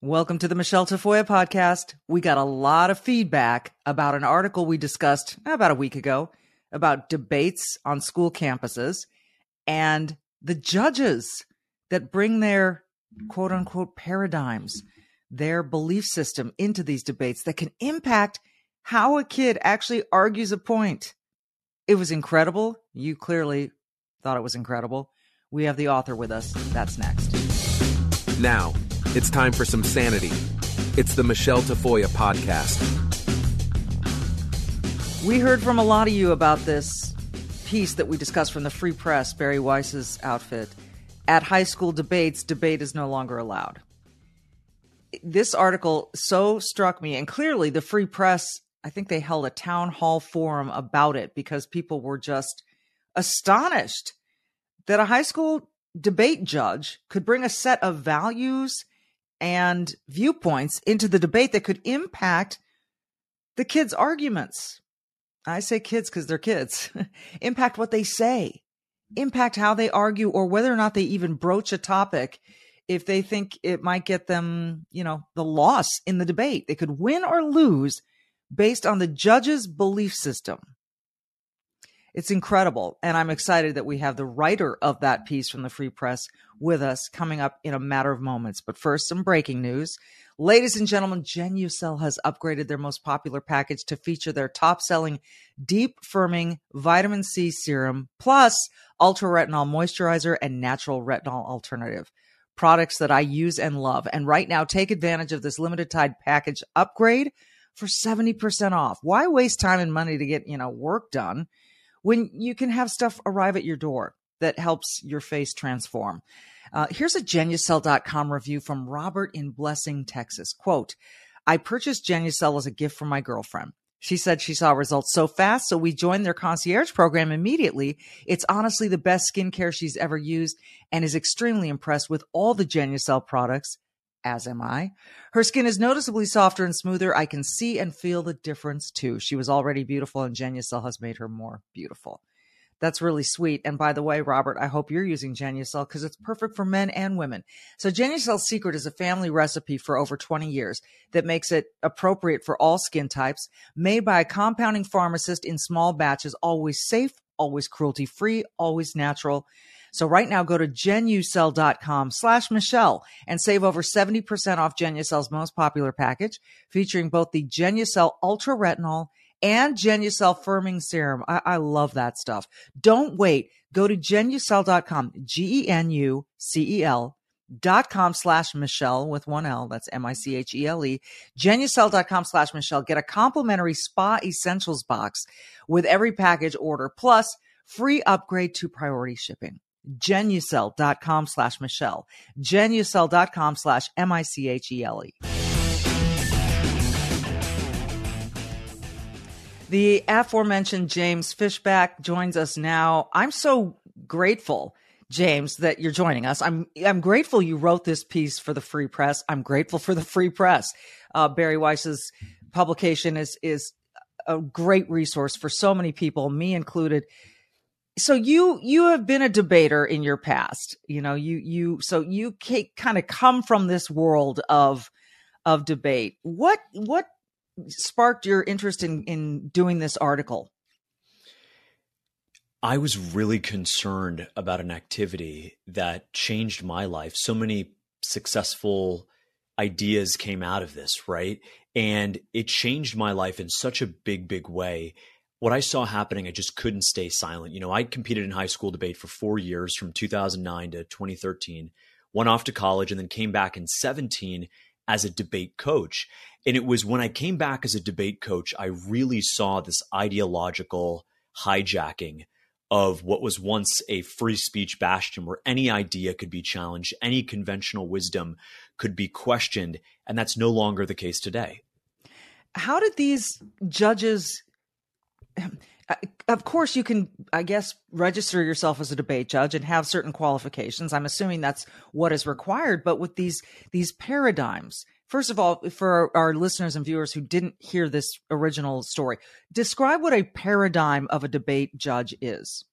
Welcome to the Michelle Tafoya podcast. We got a lot of feedback about an article we discussed about a week ago about debates on school campuses and the judges that bring their quote unquote paradigms, their belief system into these debates that can impact how a kid actually argues a point. It was incredible. You clearly thought it was incredible. We have the author with us. That's next. Now, it's time for some sanity. It's the Michelle Tafoya podcast. We heard from a lot of you about this piece that we discussed from the Free Press, Barry Weiss's outfit. At high school debates, debate is no longer allowed. This article so struck me, and clearly the Free Press, I think they held a town hall forum about it because people were just astonished that a high school debate judge could bring a set of values and viewpoints into the debate that could impact the kids' arguments. I say kids because they're kids. Impact what they say, impact how they argue, or whether or not they even broach a topic if they think it might get them, you know, the loss in the debate. They could win or lose based on the judge's belief system. It's incredible. And I'm excited that we have the writer of that piece from the Free Press with us coming up in a matter of moments. But first, some breaking news. Ladies and gentlemen, GenuCell has upgraded their most popular package to feature their top-selling deep firming vitamin C serum, plus ultra retinol moisturizer and natural retinol alternative. Products that I use and love. And right now, take advantage of this limited time package upgrade for 70% off. Why waste time and money to get, work done when you can have stuff arrive at your door that helps your face transform? Here's a GenuCell.com review from Robert in Blessing, Texas. Quote, I purchased GenuCell as a gift from my girlfriend. She said she saw results so fast, so we joined their concierge program immediately. It's honestly the best skincare she's ever used and is extremely impressed with all the GenuCell products, as am I. Her skin is noticeably softer and smoother. I can see and feel the difference too. She was already beautiful and GenuCell has made her more beautiful. That's really sweet. And by the way, Robert, I hope you're using GenuCell because it's perfect for men and women. So GenuCell's secret is a family recipe for over 20 years that makes it appropriate for all skin types, made by a compounding pharmacist in small batches, always safe, always cruelty-free, always natural. So right now, go to GenuCell.com/Michelle and save over 70% off GenuCell's most popular package, featuring both the GenuCell Ultra Retinol and GenuCell Firming Serum. I love that stuff. Don't wait. Go to GenuCell.com, GenuCell.com/Michelle with one L. That's MICHELE. GenuCell.com/Michelle. Get a complimentary Spa Essentials box with every package order, plus free upgrade to priority shipping. GenuCell.com/Michelle. GenuCell.com/MICHELE. The aforementioned James Fishback joins us now. I'm so grateful, James, that you're joining us. I'm grateful you wrote this piece for the Free Press. I'm grateful for the Free Press. Barry Weiss's publication is a great resource for so many people, me included. So you have been a debater in your past, you kind of come from this world of debate. What sparked your interest in doing this article? I was really concerned about an activity that changed my life. So many successful ideas came out of this, right? And it changed my life in such a big, big way. What I saw happening, I just couldn't stay silent. I competed in high school debate for 4 years from 2009 to 2013, went off to college and then came back in 2017 as a debate coach. And it was when I came back as a debate coach, I really saw this ideological hijacking of what was once a free speech bastion where any idea could be challenged, any conventional wisdom could be questioned, and that's no longer the case today. How did these judges... Of course, you can, I guess, register yourself as a debate judge and have certain qualifications. I'm assuming that's what is required. But with these paradigms, first of all, for our listeners and viewers who didn't hear this original story, describe what a paradigm of a debate judge is.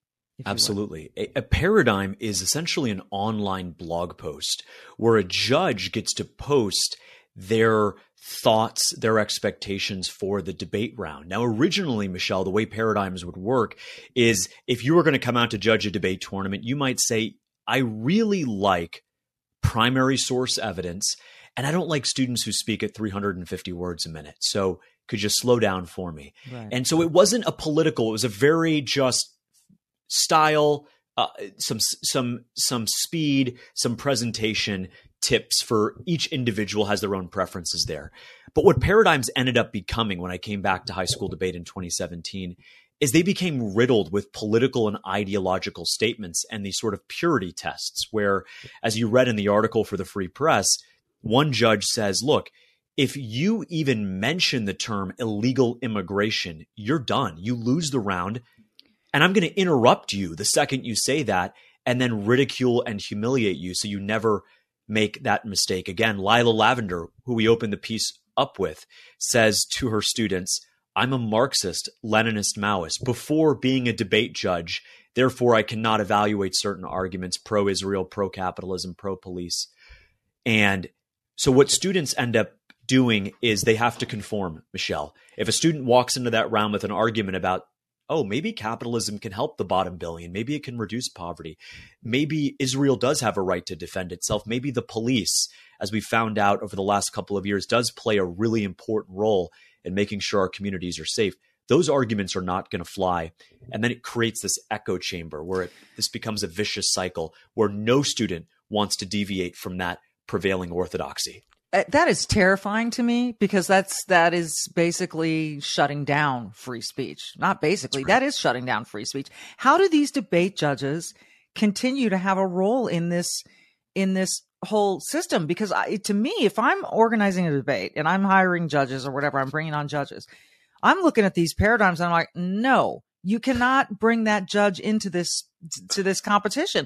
Absolutely. A paradigm is essentially an online blog post where a judge gets to post their thoughts, their expectations for the debate round. Now, originally, Michelle, the way paradigms would work is if you were going to come out to judge a debate tournament, you might say, I really like primary source evidence, and I don't like students who speak at 350 words a minute. So could you slow down for me? Right. And so it wasn't a political, it was a very just style, some speed, some presentation tips for each individual has their own preferences there. But what paradigms ended up becoming when I came back to high school debate in 2017 is they became riddled with political and ideological statements and these sort of purity tests where, as you read in the article for the Free Press, one judge says, look, if you even mention the term illegal immigration, you're done. You lose the round. And I'm going to interrupt you the second you say that and then ridicule and humiliate you so you never make that mistake again. Lila Lavender, who we opened the piece up with, says to her students, I'm a Marxist, Leninist, Maoist before being a debate judge. Therefore, I cannot evaluate certain arguments, pro-Israel, pro-capitalism, pro-police. And so what students end up doing is they have to conform, Michelle. If a student walks into that round with an argument about, oh, maybe capitalism can help the bottom billion. Maybe it can reduce poverty. Maybe Israel does have a right to defend itself. Maybe the police, as we found out over the last couple of years, does play a really important role in making sure our communities are safe. Those arguments are not going to fly. And then it creates this echo chamber where this becomes a vicious cycle where no student wants to deviate from that prevailing orthodoxy. That is terrifying to me because that is basically shutting down free speech. Not basically, that is shutting down free speech. How do these debate judges continue to have a role in this whole system? Because to me, if I'm organizing a debate and I'm hiring judges or whatever, I'm bringing on judges, I'm looking at these paradigms and I'm like, no, you cannot bring that judge into this, to this competition.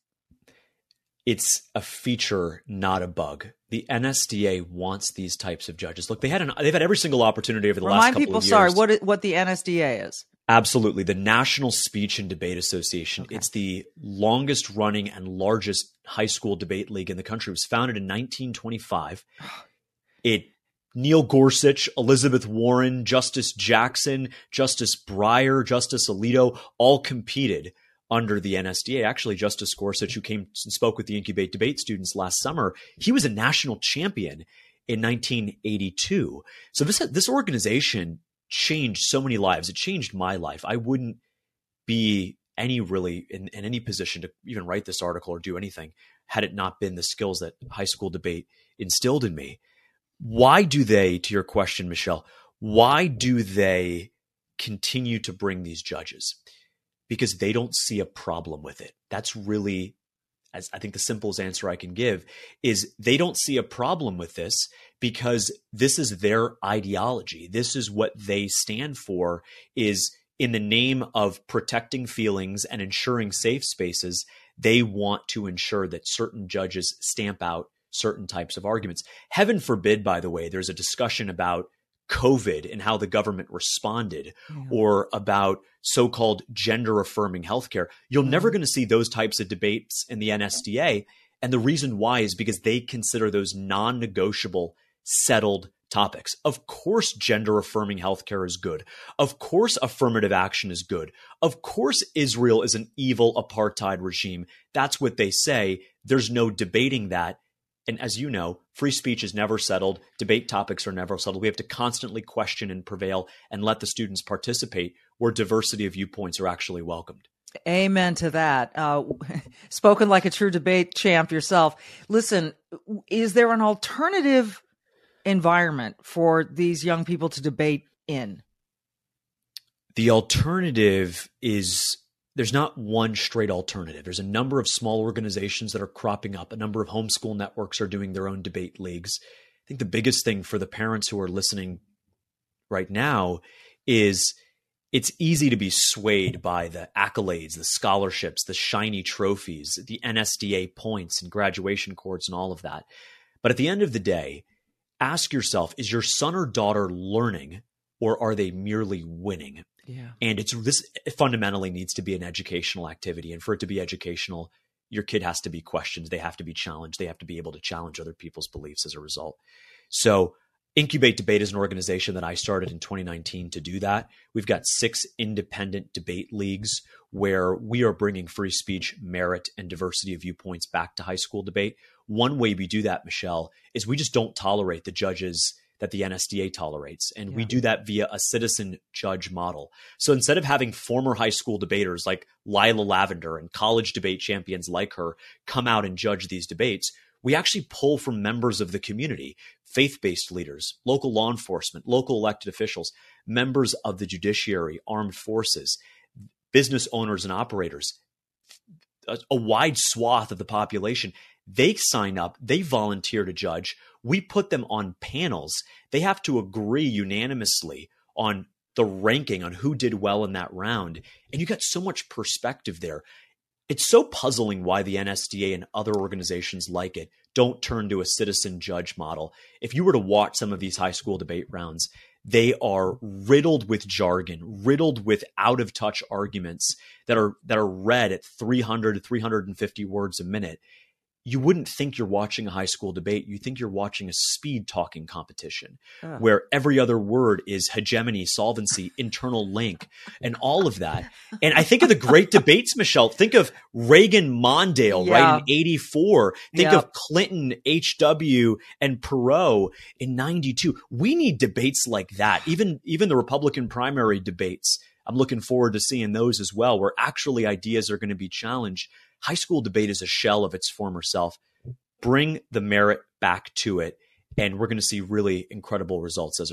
It's a feature, not a bug. The NSDA wants these types of judges. Look, they've had every single opportunity over the last couple of years. Remind people, sorry, what the NSDA is. Absolutely. The National Speech and Debate Association. Okay. It's the longest running and largest high school debate league in the country. It was founded in 1925. Neil Gorsuch, Elizabeth Warren, Justice Jackson, Justice Breyer, Justice Alito all competed under the NSDA. Actually, Justice Gorsuch, who came and spoke with the Incubate Debate students last summer, he was a national champion in 1982. So this organization changed so many lives. It changed my life. I wouldn't be in any position to even write this article or do anything had it not been the skills that high school debate instilled in me. Why do they, to your question, Michelle, why do they continue to bring these judges? Because they don't see a problem with it. That's really, as I think the simplest answer I can give is they don't see a problem with this because this is their ideology. This is what they stand for is in the name of protecting feelings and ensuring safe spaces, they want to ensure that certain judges stamp out certain types of arguments. Heaven forbid, by the way, there's a discussion about COVID and how the government responded, or about so-called gender-affirming healthcare. You're never going to see those types of debates in the NSDA. And the reason why is because they consider those non-negotiable, settled topics. Of course, gender-affirming healthcare is good. Of course, affirmative action is good. Of course, Israel is an evil apartheid regime. That's what they say. There's no debating that. And as you know, free speech is never settled. Debate topics are never settled. We have to constantly question and prevail and let the students participate where diversity of viewpoints are actually welcomed. Amen to that. Spoken like a true debate champ yourself. Listen, is there an alternative environment for these young people to debate in? The alternative is... there's not one straight alternative. There's a number of small organizations that are cropping up. A number of homeschool networks are doing their own debate leagues. I think the biggest thing for the parents who are listening right now is it's easy to be swayed by the accolades, the scholarships, the shiny trophies, the NSDA points and graduation cords and all of that. But at the end of the day, ask yourself, is your son or daughter learning or are they merely winning? Yeah. And this fundamentally needs to be an educational activity. And for it to be educational, your kid has to be questioned. They have to be challenged. They have to be able to challenge other people's beliefs as a result. So Incubate Debate is an organization that I started in 2019 to do that. We've got 6 independent debate leagues where we are bringing free speech, merit, and diversity of viewpoints back to high school debate. One way we do that, Michelle, is we just don't tolerate the judges that the NSDA tolerates. And we do that via a citizen judge model. So instead of having former high school debaters like Lila Lavender and college debate champions like her come out and judge these debates, we actually pull from members of the community, faith-based leaders, local law enforcement, local elected officials, members of the judiciary, armed forces, business owners and operators, a wide swath of the population. They sign up, they volunteer to judge. We put them on panels. They have to agree unanimously on the ranking, on who did well in that round. And you got so much perspective there. It's so puzzling why the NSDA and other organizations like it don't turn to a citizen judge model. If you were to watch some of these high school debate rounds, they are riddled with jargon, riddled with out-of-touch arguments that are read at 300 to 350 words a minute. You wouldn't think you're watching a high school debate. You think you're watching a speed talking competition where every other word is hegemony, solvency, internal link, and all of that. And I think of the great debates, Michelle. Think of Reagan-Mondale, right, in 84. Think of Clinton, H.W., and Perot in 92. We need debates like that. Even the Republican primary debates, I'm looking forward to seeing those as well, where actually ideas are going to be challenged. High school debate is a shell of its former self. Bring the merit back to it, and we're going to see really incredible results as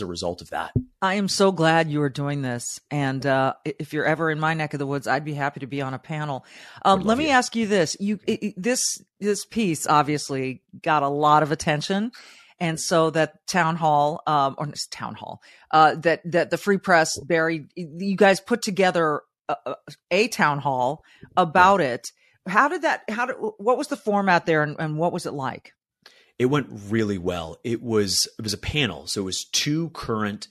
a result of that. I am so glad you are doing this, and if you're ever in my neck of the woods, I'd be happy to be on a panel. Let me ask you this: this piece obviously got a lot of attention, and so that town hall that the Free Press, Barry, you guys put together a town hall about it. What was the format there and what was it like? It went really well. It was a panel. So it was 2 current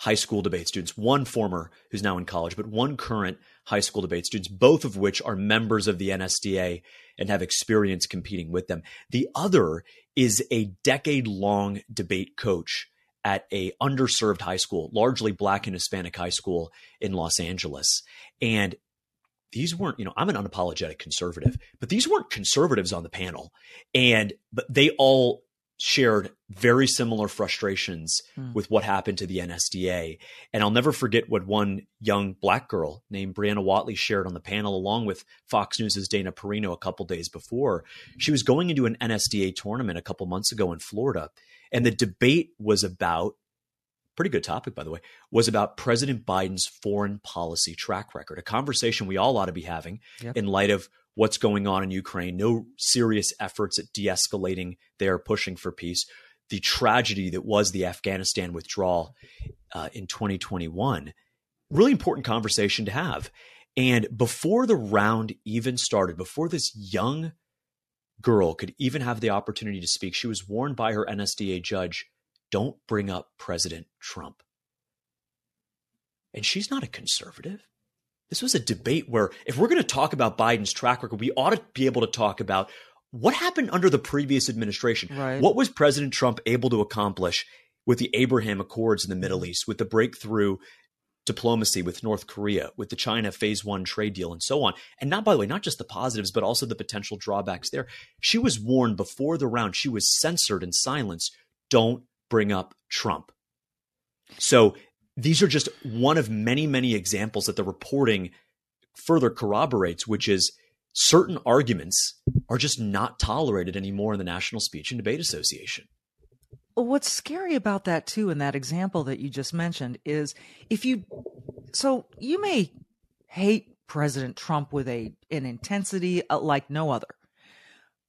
high school debate students, one former who's now in college, but one current high school debate students, both of which are members of the NSDA and have experience competing with them. The other is a decade-long debate coach at a underserved high school, largely Black and Hispanic high school in Los Angeles. And these weren't, I'm an unapologetic conservative, but these weren't conservatives on the panel. But they all shared very similar frustrations with what happened to the NSDA. And I'll never forget what one young Black girl named Brianna Watley shared on the panel, along with Fox News' Dana Perino a couple days before. She was going into an NSDA tournament a couple months ago in Florida. And the debate was about, pretty good topic, by the way, was about President Biden's foreign policy track record, a conversation we all ought to be having in light of what's going on in Ukraine, no serious efforts at de-escalating there, pushing for peace, the tragedy that was the Afghanistan withdrawal in 2021. really important conversation to have. And before the round even started, before this young girl could even have the opportunity to speak, she was warned by her NSDA judge, don't bring up President Trump. And she's not a conservative. This was a debate where if we're going to talk about Biden's track record, we ought to be able to talk about what happened under the previous administration. Right. What was President Trump able to accomplish with the Abraham Accords in the Middle East, with the breakthrough diplomacy with North Korea, with the China phase one trade deal and so on. And not, by the way, not just the positives, but also the potential drawbacks there. She was warned before the round. She was censored and silenced. Don't bring up Trump. So these are just one of many, many examples that the reporting further corroborates, which is certain arguments are just not tolerated anymore in the National Speech and Debate Association. What's scary about that, too, in that example that you just mentioned is you may hate President Trump with an intensity like no other.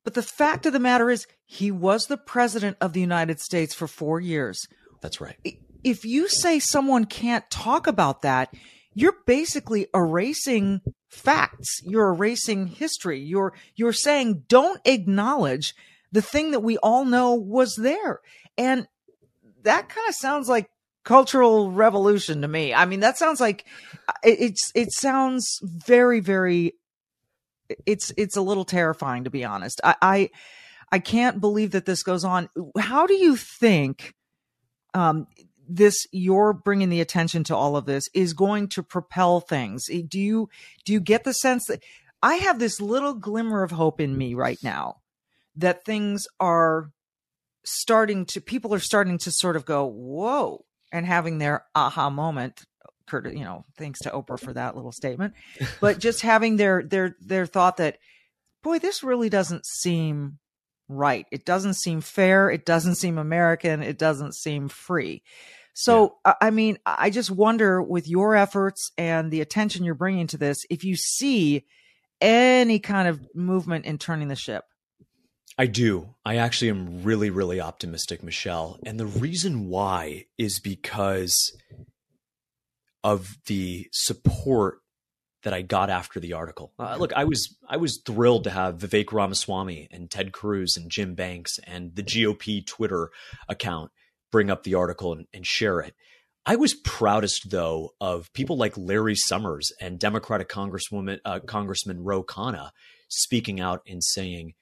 But the fact of the matter is he was the president of the United States for 4 years. That's right. If you say someone can't talk about that, you're basically erasing facts. You're erasing history. You're saying don't acknowledge the thing that we all know was there. And that kind of sounds like cultural revolution to me. I mean, that sounds like it sounds very, very, it's a little terrifying, to be honest. I can't believe that this goes on. How do you think you're bringing the attention to all of this is going to propel things? Do you get the sense that I have this little glimmer of hope in me right now that things are people are starting to sort of go, whoa, and having their aha moment, thanks to Oprah for that little statement, but just having their thought that, boy, this really doesn't seem right. It doesn't seem fair. It doesn't seem American. It doesn't seem free. So, yeah. I mean, I just wonder with your efforts and the attention you're bringing to this, if you see any kind of movement in turning the ship. I do. I actually am really, really optimistic, Michelle. And the reason why is because of the support that I got after the article. Look, I was thrilled to have Vivek Ramaswamy and Ted Cruz and Jim Banks and the GOP Twitter account bring up the article and share it. I was proudest, though, of people like Larry Summers and Democratic Congressman Ro Khanna speaking out and saying,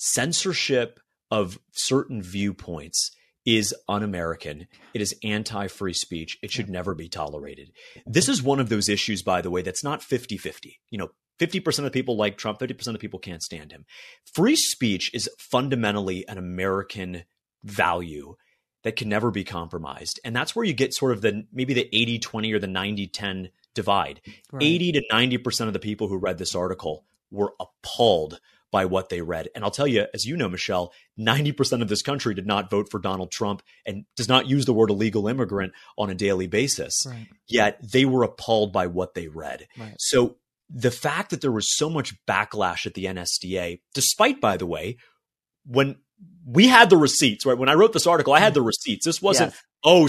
censorship of certain viewpoints is un-American. It is anti-free speech. It should never be tolerated. This is one of those issues, by the way, that's not 50-50. 50% of people like Trump, 30% of people can't stand him. Free speech is fundamentally an American value that can never be compromised. And that's where you get sort of the 80-20 or the 90-10 divide. Right. 80 to 90% of the people who read this article were appalled by what they read. And I'll tell you, as you know, Michelle, 90% of this country did not vote for Donald Trump and does not use the word illegal immigrant on a daily basis. Right. Yet they were appalled by what they read. Right. So the fact that there was so much backlash at the NSDA, despite, by the way, when we had the receipts, right? When I wrote this article, I had the receipts. This wasn't,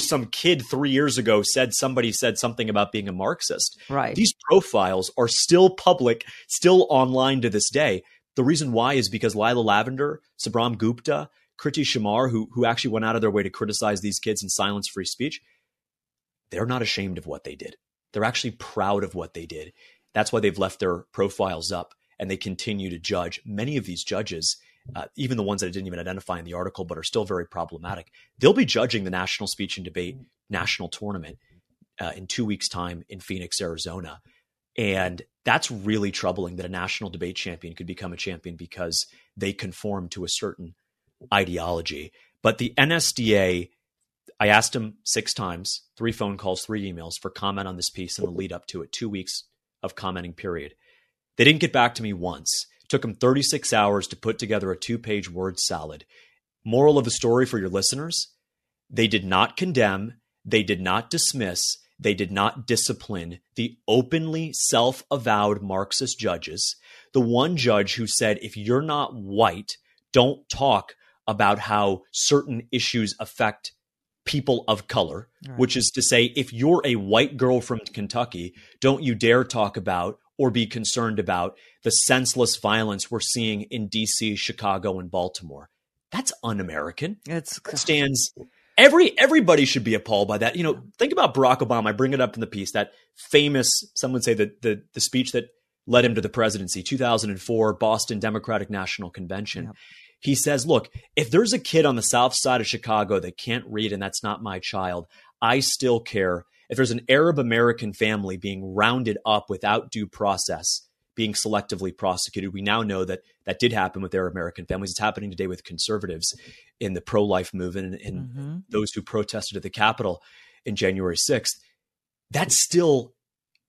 some kid 3 years ago somebody said something about being a Marxist. Right. These profiles are still public, still online to this day. The reason why is because Lila Lavender, Subram Gupta, Kriti Shamar, who actually went out of their way to criticize these kids and silence free speech, they're not ashamed of what they did. They're actually proud of what they did. That's why they've left their profiles up and they continue to judge. Many of these judges, even the ones that I didn't even identify in the article, but are still very problematic, they'll be judging the National Speech and Debate National Tournament in 2 weeks' time in Phoenix, Arizona. And that's really troubling that a national debate champion could become a champion because they conform to a certain ideology. But the NSDA, I asked them 6 times, 3 phone calls, 3 emails for comment on this piece in the lead up to it, 2 weeks of commenting period. They didn't get back to me once. It took them 36 hours to put together a 2-page word salad. Moral of the story for your listeners, they did not condemn, they did not dismiss, they did not discipline the openly self-avowed Marxist judges. The one judge who said, if you're not white, don't talk about how certain issues affect people of color, right, which is to say, if you're a white girl from Kentucky, don't you dare talk about or be concerned about the senseless violence we're seeing in DC, Chicago, and Baltimore. That's un-American. That stands. Everybody should be appalled by that. You know, think about Barack Obama. I bring it up in the piece, that famous, some would say that the speech that led him to the presidency, 2004, Boston Democratic National Convention. Yep. He says, look, if there's a kid on the south side of Chicago that can't read and that's not my child, I still care. If there's an Arab American family being rounded up without due process, being selectively prosecuted, we now know that that did happen with Arab American families. It's happening today with conservatives in the pro-life movement and mm-hmm. those who protested at the Capitol in January 6th. That still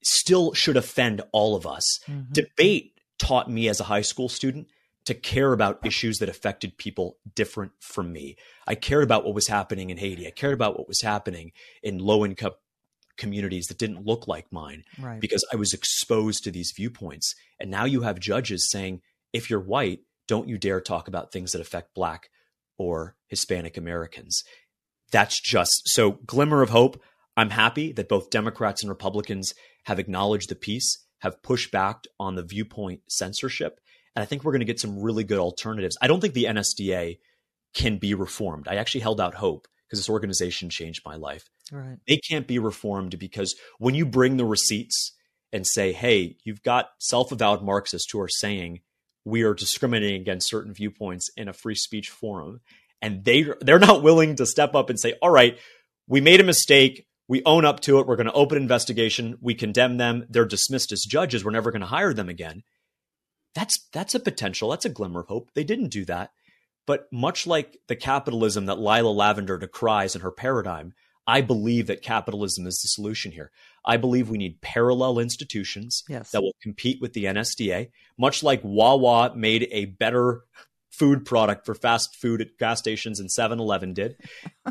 should offend all of us. Mm-hmm. Debate taught me as a high school student to care about issues that affected people different from me. I cared about what was happening in Haiti. I cared about what was happening in low-income communities that didn't look like mine, right, because I was exposed to these viewpoints. And now you have judges saying, if you're white, don't you dare talk about things that affect Black or Hispanic Americans. That's just so glimmer of hope. I'm happy that both Democrats and Republicans have acknowledged the piece, have pushed back on the viewpoint censorship. And I think we're going to get some really good alternatives. I don't think the NSDA can be reformed. I actually held out hope because this organization changed my life. Right. They can't be reformed because when you bring the receipts and say, hey, you've got self-avowed Marxists who are saying we are discriminating against certain viewpoints in a free speech forum, and they're not willing to step up and say, all right, we made a mistake. We own up to it. We're going to open an investigation. We condemn them. They're dismissed as judges. We're never going to hire them again. That's a potential. That's a glimmer of hope. They didn't do that. But much like the capitalism that Lila Lavender decries in her paradigm, I believe that capitalism is the solution here. I believe we need parallel institutions, yes, that will compete with the NSDA, much like Wawa made a better food product for fast food at gas stations and 7-Eleven did.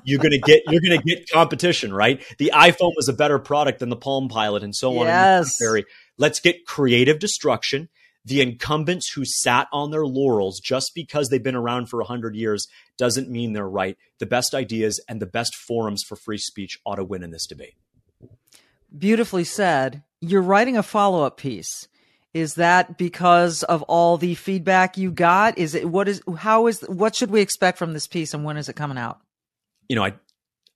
You're going to get competition, right? The iPhone was a better product than the Palm Pilot and so on. Yes. Let's get creative destruction. The incumbents who sat on their laurels just because they've been around for 100 years doesn't mean they're right. The best ideas and the best forums for free speech ought to win in this debate. Beautifully said. You're writing a follow-up piece. Is that because of all the feedback you got? What should we expect from this piece, and when is it coming out? You know,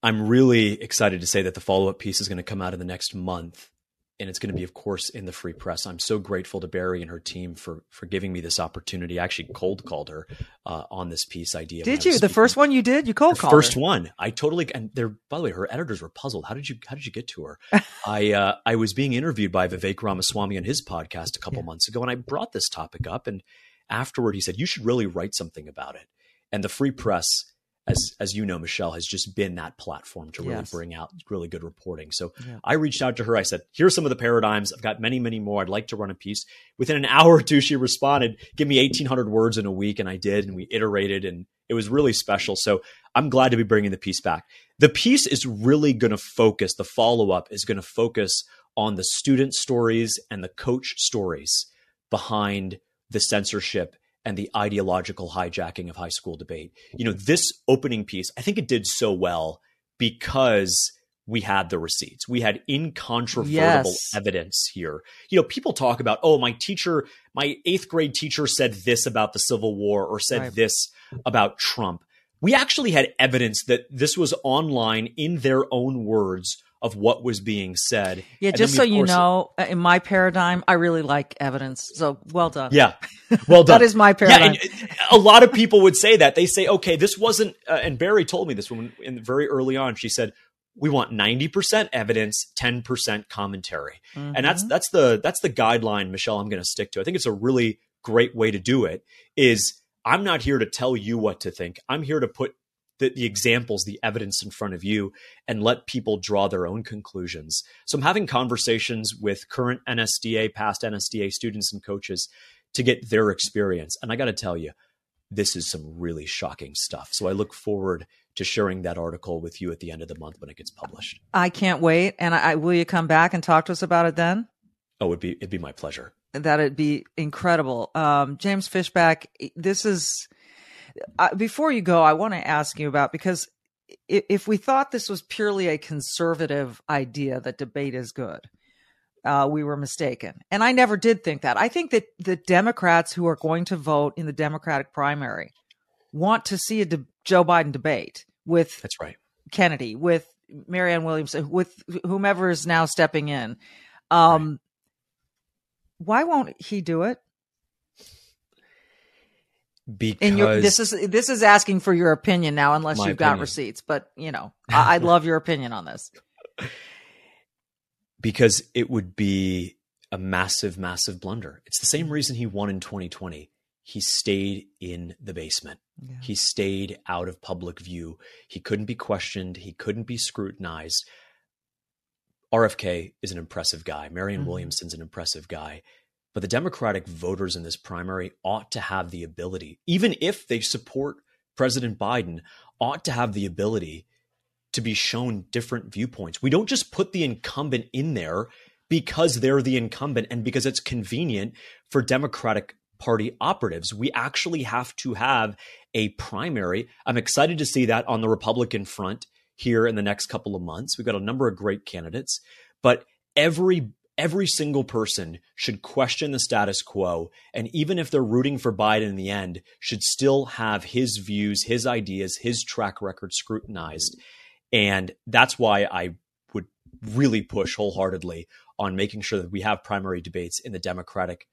I'm really excited to say that the follow-up piece is going to come out in the next month. And it's going to be, of course, in the Free Press. I'm so grateful to Barry and her team for giving me this opportunity. I actually cold called her on this piece idea. Did you? Speaking. The first one you did? You cold called her? The first one. I totally, and there, by the way, her editors were puzzled. How did you get to her? I was being interviewed by Vivek Ramaswamy on his podcast a couple months ago, and I brought this topic up. And afterward, he said, you should really write something about it. And the Free Press, as you know, Michelle, has just been that platform to really bring out really good reporting. So I reached out to her. I said, here's some of the paradigms. I've got many, many more. I'd like to run a piece. Within an hour or two, she responded, give me 1,800 words in a week. And I did. And we iterated. And it was really special. So I'm glad to be bringing the piece back. The piece is really going to focus. The follow-up is going to focus on the student stories and the coach stories behind the censorship and the ideological hijacking of high school debate. You know, this opening piece, I think it did so well because we had the receipts. We had incontrovertible evidence here. You know, people talk about, oh, my 8th grade teacher said this about the Civil War or said this about Trump. We actually had evidence that this was online in their own words of what was being said. Yeah, and just you know, in my paradigm, I really like evidence. So well done. Yeah, well done. That is my paradigm. Yeah, and a lot of people would say that. They say, okay, this wasn't, and Barry told me this when very early on, she said, we want 90% evidence, 10% commentary. Mm-hmm. And that's the guideline, Michelle, I'm going to stick to. I think it's a really great way to do it is I'm not here to tell you what to think. I'm here to put the examples, the evidence in front of you, and let people draw their own conclusions. So I'm having conversations with current NSDA, past NSDA students and coaches to get their experience. And I got to tell you, this is some really shocking stuff. So I look forward to sharing that article with you at the end of the month when it gets published. I can't wait. And will you come back and talk to us about it then? Oh, it'd be my pleasure. That'd be incredible. James Fishback, this is... Before you go, I want to ask you about, because if we thought this was purely a conservative idea that debate is good, we were mistaken. And I never did think that. I think that the Democrats who are going to vote in the Democratic primary want to see a Joe Biden debate with that's right. Kennedy, with Marianne Williamson, with whomever is now stepping in. Right. Why won't he do it? Because this is asking for your opinion now, unless you've got receipts, but you know, I'd love your opinion on this. Because it would be a massive, massive blunder. It's the same reason he won in 2020. He stayed in the basement. Yeah. He stayed out of public view. He couldn't be questioned. He couldn't be scrutinized. RFK is an impressive guy. Marianne Williamson's an impressive guy. But the Democratic voters in this primary ought to have the ability, even if they support President Biden, ought to have the ability to be shown different viewpoints. We don't just put the incumbent in there because they're the incumbent and because it's convenient for Democratic Party operatives. We actually have to have a primary. I'm excited to see that on the Republican front here in the next couple of months. We've got a number of great candidates, but every single person should question the status quo. And even if they're rooting for Biden in the end, should still have his views, his ideas, his track record scrutinized. And that's why I would really push wholeheartedly on making sure that we have primary debates in the Democratic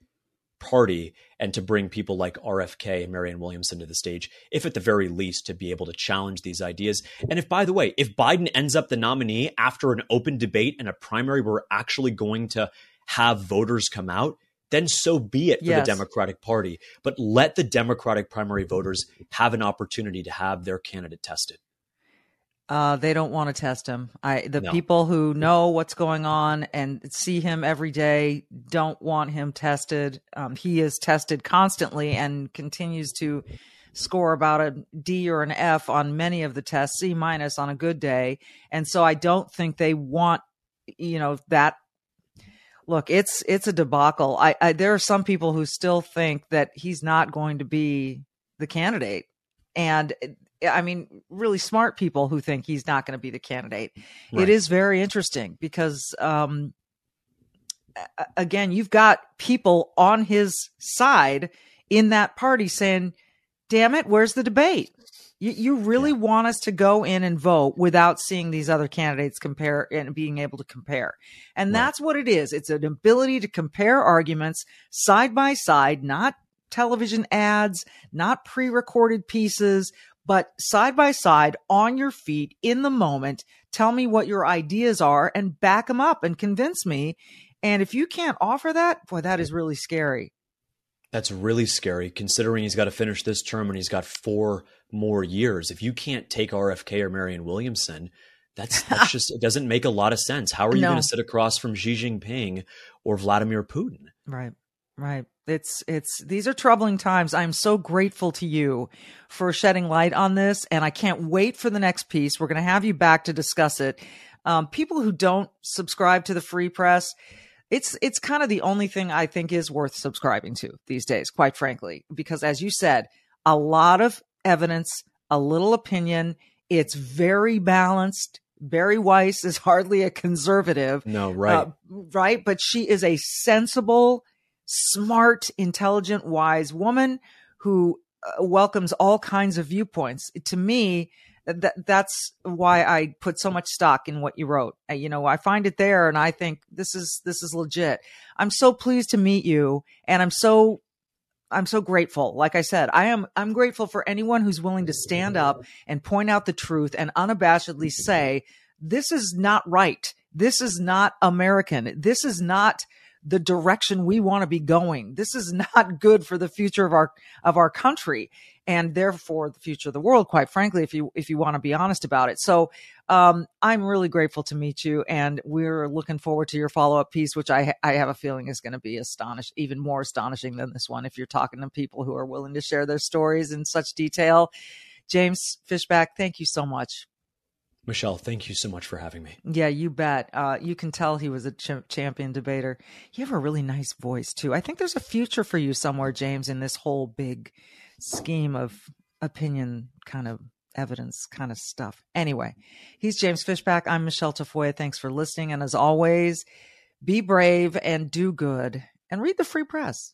Party and to bring people like RFK and Marianne Williamson to the stage, if at the very least, to be able to challenge these ideas. And if, by the way, if Biden ends up the nominee after an open debate and a primary, we're actually going to have voters come out, then so be it for the Democratic Party. But let the Democratic primary voters have an opportunity to have their candidate tested. They don't want to test him. People who know what's going on and see him every day don't want him tested. He is tested constantly and continues to score about a D or an F on many of the tests, C minus on a good day. And so I don't think they want, that. Look, it's a debacle. There are some people who still think that he's not going to be the candidate, and really smart people who think he's not going to be the candidate. Right. It is very interesting because, again, you've got people on his side in that party saying, damn it, where's the debate? You really want us to go in and vote without seeing these other candidates compare and being able to compare. And that's what it is. It's an ability to compare arguments side by side, not television ads, not pre-recorded pieces, but side by side, on your feet, in the moment. Tell me what your ideas are and back them up and convince me. And if you can't offer that, boy, that is really scary. That's really scary, considering he's got to finish this term and he's got 4 more years. If you can't take RFK or Marianne Williamson, that's just, it doesn't make a lot of sense. How are you going to sit across from Xi Jinping or Vladimir Putin? Right, right. These are troubling times. I'm so grateful to you for shedding light on this. And I can't wait for the next piece. We're going to have you back to discuss it. People who don't subscribe to the Free Press, it's kind of the only thing I think is worth subscribing to these days, quite frankly, because as you said, a lot of evidence, a little opinion. It's very balanced. Barry Weiss is hardly a conservative. No, right. Right. But she is a sensible, smart, intelligent, wise woman who welcomes all kinds of viewpoints. To me, that's why I put so much stock in what you wrote. I find it there and I think this is legit. I'm so pleased to meet you and I'm so grateful. Like I said, I'm grateful for anyone who's willing to stand up and point out the truth and unabashedly say, this is not right. This is not American. This is not the direction we want to be going. This is not good for the future of our country and therefore the future of the world, quite frankly, if you want to be honest about it. So I'm really grateful to meet you and we're looking forward to your follow-up piece, which I have a feeling is going to be even more astonishing than this one if you're talking to people who are willing to share their stories in such detail. James Fishback, thank you so much. Michelle, thank you so much for having me. Yeah, you bet. You can tell he was a champion debater. You have a really nice voice, too. I think there's a future for you somewhere, James, in this whole big scheme of opinion kind of evidence kind of stuff. Anyway, he's James Fishback. I'm Michelle Tafoya. Thanks for listening. And as always, be brave and do good and read the Free Press.